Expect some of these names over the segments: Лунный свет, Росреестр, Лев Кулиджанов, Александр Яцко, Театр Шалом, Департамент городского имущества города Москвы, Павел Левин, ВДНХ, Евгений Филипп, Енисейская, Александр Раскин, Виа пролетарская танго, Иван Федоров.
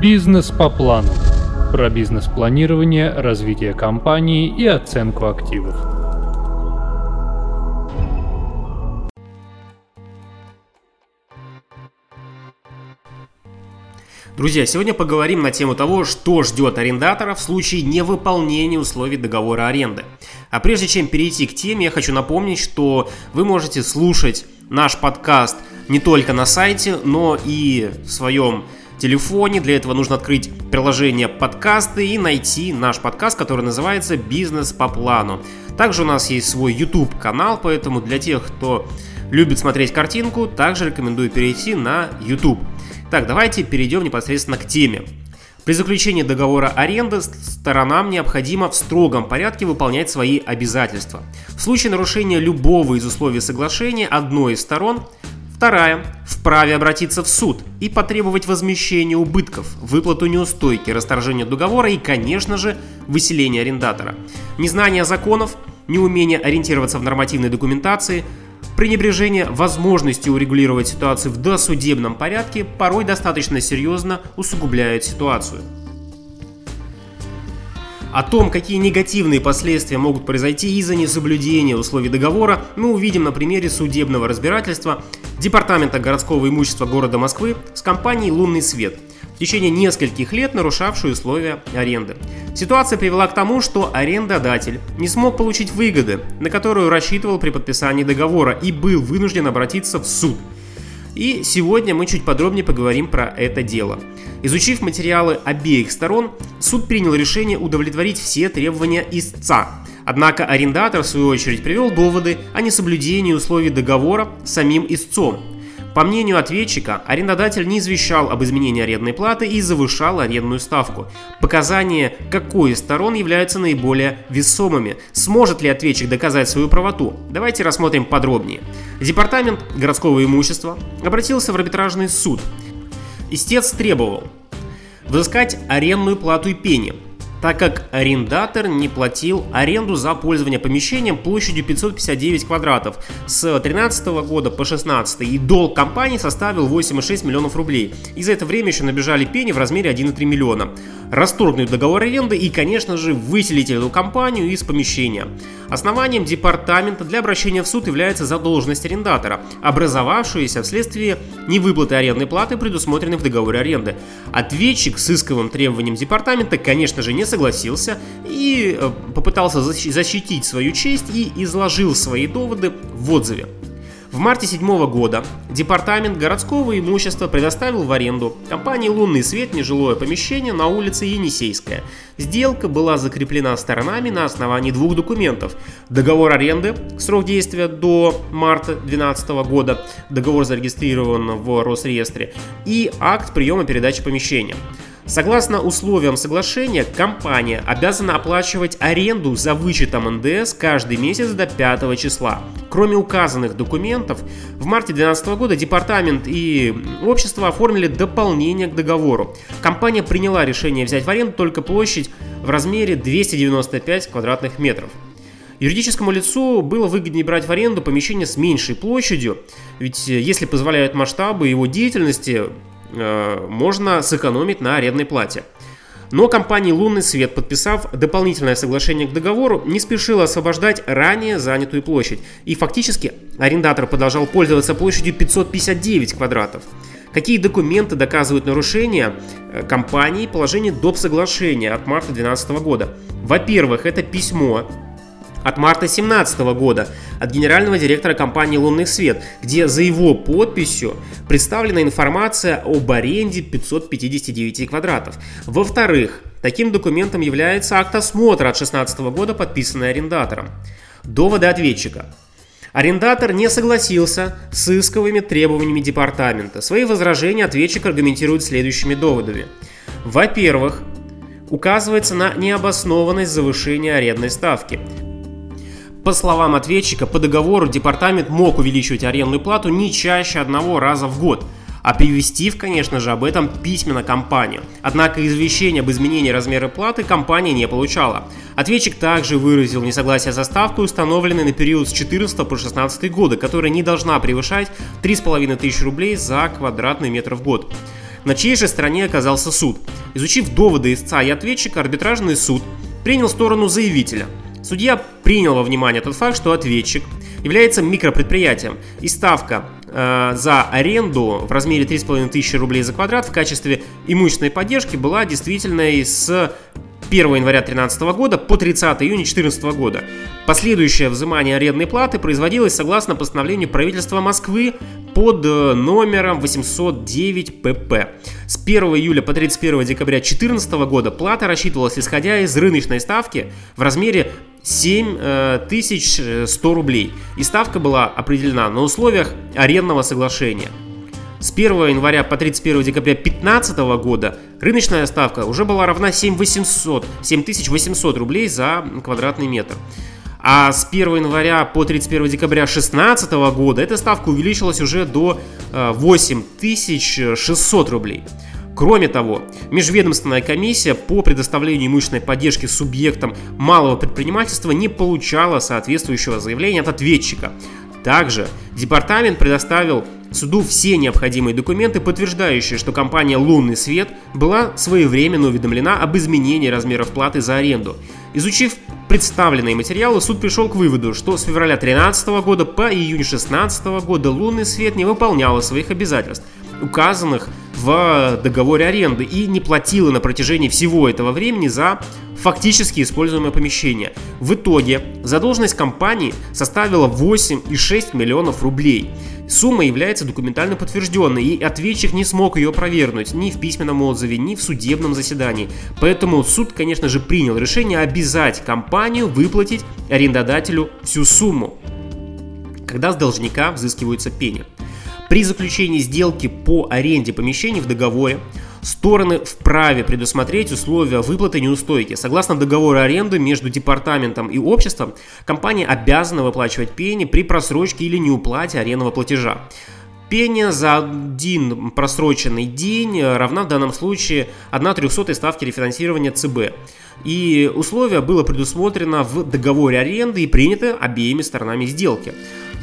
Бизнес по плану. Про бизнес-планирование, развитие компании и оценку активов. Друзья, сегодня поговорим на тему того, что ждет арендатора в случае невыполнения условий договора аренды. А прежде чем перейти к теме, я хочу напомнить, что вы можете слушать наш подкаст не только на сайте, но и в своем телефоне. Для этого нужно открыть приложение подкасты и найти наш подкаст, который называется «Бизнес по плану». Также у нас есть свой YouTube-канал, поэтому для тех, кто любит смотреть картинку, также рекомендую перейти на YouTube. Так, давайте перейдем непосредственно к теме. При заключении договора аренды сторонам необходимо в строгом порядке выполнять свои обязательства. В случае нарушения любого из условий соглашения одной из сторон, вторая вправе обратиться в суд и потребовать возмещения убытков, выплату неустойки, расторжения договора и, конечно же, выселения арендатора. Незнание законов, неумение ориентироваться в нормативной документации, пренебрежение возможностью урегулировать ситуацию в досудебном порядке порой достаточно серьезно усугубляет ситуацию. О том, какие негативные последствия могут произойти из-за несоблюдения условий договора, мы увидим на примере судебного разбирательства Департамента городского имущества города Москвы с компанией «Лунный свет», в течение нескольких лет нарушавшую условия аренды. Ситуация привела к тому, что арендодатель не смог получить выгоды, на которую рассчитывал при подписании договора, и был вынужден обратиться в суд. И сегодня мы чуть подробнее поговорим про это дело. Изучив материалы обеих сторон, суд принял решение удовлетворить все требования истца. Однако арендатор, в свою очередь, привел доводы о несоблюдении условий договора самим истцом. По мнению ответчика, арендодатель не извещал об изменении арендной платы и завышал арендную ставку. Показания какой из сторон являются наиболее весомыми? Сможет ли ответчик доказать свою правоту? Давайте рассмотрим подробнее. Департамент городского имущества обратился в арбитражный суд. Истец требовал взыскать арендную плату и пени, так как арендатор не платил аренду за пользование помещением площадью 559 квадратов с 2013 года по 2016, и долг компании составил 8,6 миллионов рублей. И за это время еще набежали пени в размере 1,3 миллиона. Расторгнуть договор аренды и, конечно же, выселить эту компанию из помещения. Основанием департамента для обращения в суд является задолженность арендатора, образовавшаяся вследствие невыплаты арендной платы, предусмотренной в договоре аренды. Ответчик с исковым требованием департамента, конечно же, не согласился и попытался защитить свою честь и изложил свои доводы в отзыве. В марте 2007 года Департамент городского имущества предоставил в аренду компании «Лунный свет» нежилое помещение на улице Енисейская. Сделка была закреплена сторонами на основании двух документов: договор аренды, срок действия до марта 2012 года, договор зарегистрирован в Росреестре, и акт приема передачи помещения. Согласно условиям соглашения, компания обязана оплачивать аренду за вычетом НДС каждый месяц до 5 числа. Кроме указанных документов, в марте 2012 года департамент и общество оформили дополнение к договору. Компания приняла решение взять в аренду только площадь в размере 295 квадратных метров. Юридическому лицу было выгоднее брать в аренду помещение с меньшей площадью, ведь если позволяют масштабы его деятельности, можно сэкономить на арендной плате. Но компания «Лунный свет», подписав дополнительное соглашение к договору, не спешила освобождать ранее занятую площадь. И фактически арендатор продолжал пользоваться площадью 559 квадратов. Какие документы доказывают нарушение компании положения доп. Соглашения от марта 2012 года? Во-первых, это письмо от марта 2017 года от генерального директора компании «Лунный свет», где за его подписью представлена информация об аренде 559 квадратов. Во-вторых, таким документом является акт осмотра от 2016 года, подписанный арендатором. Доводы ответчика. Арендатор не согласился с исковыми требованиями департамента. Свои возражения ответчик аргументирует следующими доводами. Во-первых, указывается на необоснованность завышения арендной ставки. По словам ответчика, по договору департамент мог увеличивать арендную плату не чаще одного раза в год, а привести, конечно же, об этом письменно компанию. Однако извещение об изменении размера платы компания не получала. Ответчик также выразил несогласие со ставкой, установленной на период с 2014 по 2016 годы, которая не должна превышать 3,5 тысячи рублей за квадратный метр в год. на чьей же стороне оказался суд. Изучив доводы истца и ответчика, арбитражный суд принял сторону заявителя. Судья принял во внимание тот факт, что ответчик является микропредприятием, и ставка за аренду в размере 3,5 тысячи рублей за квадрат в качестве имущественной поддержки была действительной с 1 января 2013 года по 30 июня 2014 года. Последующее взимание арендной платы производилось согласно постановлению правительства Москвы под номером 809 ПП. С 1 июля по 31 декабря 2014 года плата рассчитывалась исходя из рыночной ставки в размере 7100 рублей, и ставка была определена на условиях арендного соглашения. С 1 января по 31 декабря 2015 года рыночная ставка уже была равна 7800 рублей за квадратный метр. А с 1 января по 31 декабря 2016 года эта ставка увеличилась уже до 8600 рублей. Кроме того, межведомственная комиссия по предоставлению имущественной поддержки субъектам малого предпринимательства не получала соответствующего заявления от ответчика. Также департамент предоставил суду все необходимые документы, подтверждающие, что компания «Лунный свет» была своевременно уведомлена об изменении размеров платы за аренду. Изучив представленные материалы, суд пришел к выводу, что с февраля 2013 года по июнь 2016 года «Лунный свет» не выполняла своих обязательств, указанных в договоре аренды, и не платила на протяжении всего этого времени за фактически используемое помещение. В итоге задолженность компании составила 8,6 миллионов рублей. Сумма является документально подтвержденной, и ответчик не смог ее опровергнуть ни в письменном отзыве, ни в судебном заседании. Поэтому суд, конечно же, принял решение обязать компанию выплатить арендодателю всю сумму, когда с должника взыскиваются пени. При заключении сделки по аренде помещений в договоре стороны вправе предусмотреть условия выплаты неустойки. Согласно договору аренды между департаментом и обществом, компания обязана выплачивать пени при просрочке или неуплате арендного платежа. Пеня за один просроченный день равна в данном случае 1/300 ставки рефинансирования ЦБ. И условие было предусмотрено в договоре аренды и принято обеими сторонами сделки.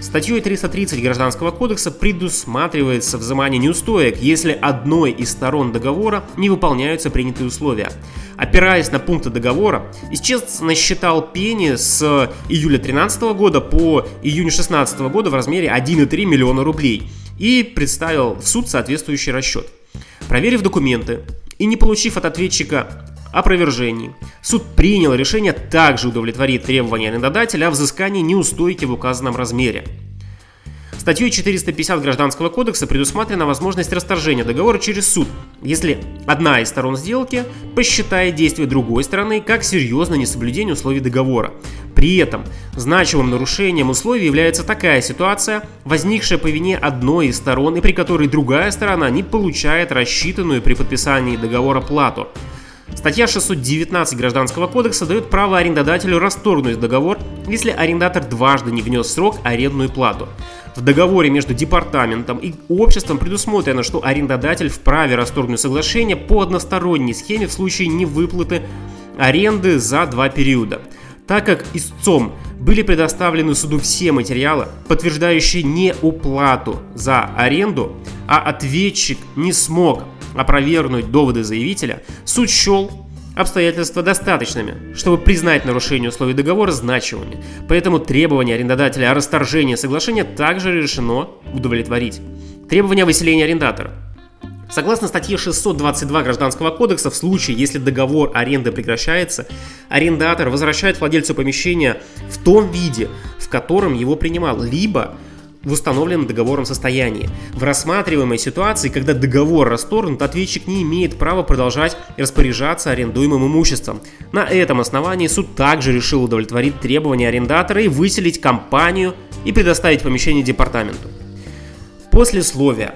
Статьей 330 Гражданского кодекса предусматривается взимание неустоек, если одной из сторон договора не выполняются принятые условия. Опираясь на пункты договора, истец насчитал пени с июля 2013 года по июнь 2016 года в размере 1,3 миллиона рублей и представил в суд соответствующий расчет. Проверив документы и не получив от ответчика опровержений, суд принял решение также удовлетворить требования арендодателя о взыскании неустойки в указанном размере. Статьей 450 Гражданского кодекса предусмотрена возможность расторжения договора через суд, если одна из сторон сделки посчитает действия другой стороны как серьезное несоблюдение условий договора. При этом значимым нарушением условий является такая ситуация, возникшая по вине одной из сторон и при которой другая сторона не получает рассчитанную при подписании договора плату. Статья 619 Гражданского кодекса дает право арендодателю расторгнуть договор, если арендатор дважды не внес в срок арендную плату. В договоре между департаментом и обществом предусмотрено, что арендодатель вправе расторгнуть соглашение по односторонней схеме в случае невыплаты аренды за два периода. Так как истцом были предоставлены суду все материалы, подтверждающие не уплату за аренду, а ответчик не смог опровергнуть доводы заявителя, суд счел обстоятельства достаточными, чтобы признать нарушение условий договора значимыми. Поэтому требование арендодателя о расторжении соглашения также решено удовлетворить. Требование выселения арендатора. Согласно статье 622 Гражданского кодекса, в случае, если договор аренды прекращается, арендатор возвращает владельцу помещения в том виде, в котором его принимал, либо в установленном договором состоянии. В рассматриваемой ситуации, когда договор расторгнут, ответчик не имеет права продолжать распоряжаться арендуемым имуществом. На этом основании суд также решил удовлетворить требования арендатора и выселить компанию и предоставить помещение департаменту. Послесловие.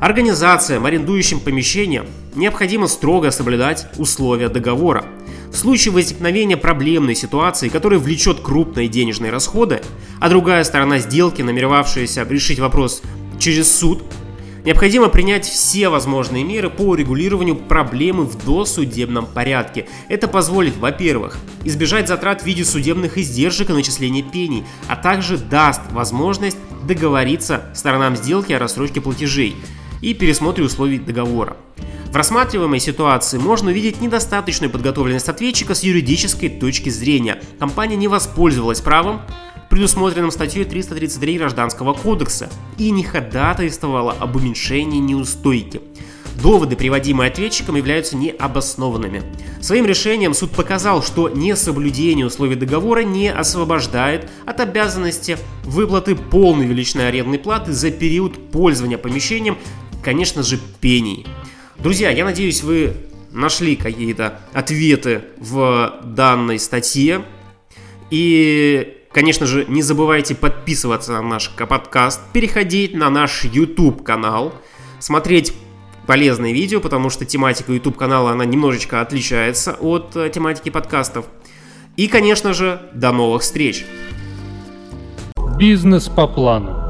Организациям, арендующим помещение, необходимо строго соблюдать условия договора. В случае возникновения проблемной ситуации, которая влечет крупные денежные расходы, а другая сторона сделки, намеревавшаяся решить вопрос через суд, необходимо принять все возможные меры по урегулированию проблемы в досудебном порядке. Это позволит, во-первых, избежать затрат в виде судебных издержек и начисления пений, а также даст возможность договориться сторонам сделки о рассрочке платежей. и пересмотре условий договора. В рассматриваемой ситуации можно увидеть недостаточную подготовленность ответчика с юридической точки зрения. Компания не воспользовалась правом, предусмотренным статьей 333 Гражданского кодекса, и не ходатайствовала об уменьшении неустойки. Доводы, приводимые ответчиком, являются необоснованными. Своим решением суд показал, что несоблюдение условий договора не освобождает от обязанности выплаты полной величины арендной платы за период пользования помещением, конечно же, пений. Друзья, я надеюсь, вы нашли какие-то ответы в данной статье. И, конечно же, не забывайте подписываться на наш подкаст, переходить на наш YouTube-канал, смотреть полезные видео, потому что тематика YouTube-канала, она немножечко отличается от тематики подкастов. И, конечно же, до новых встреч! Бизнес по плану.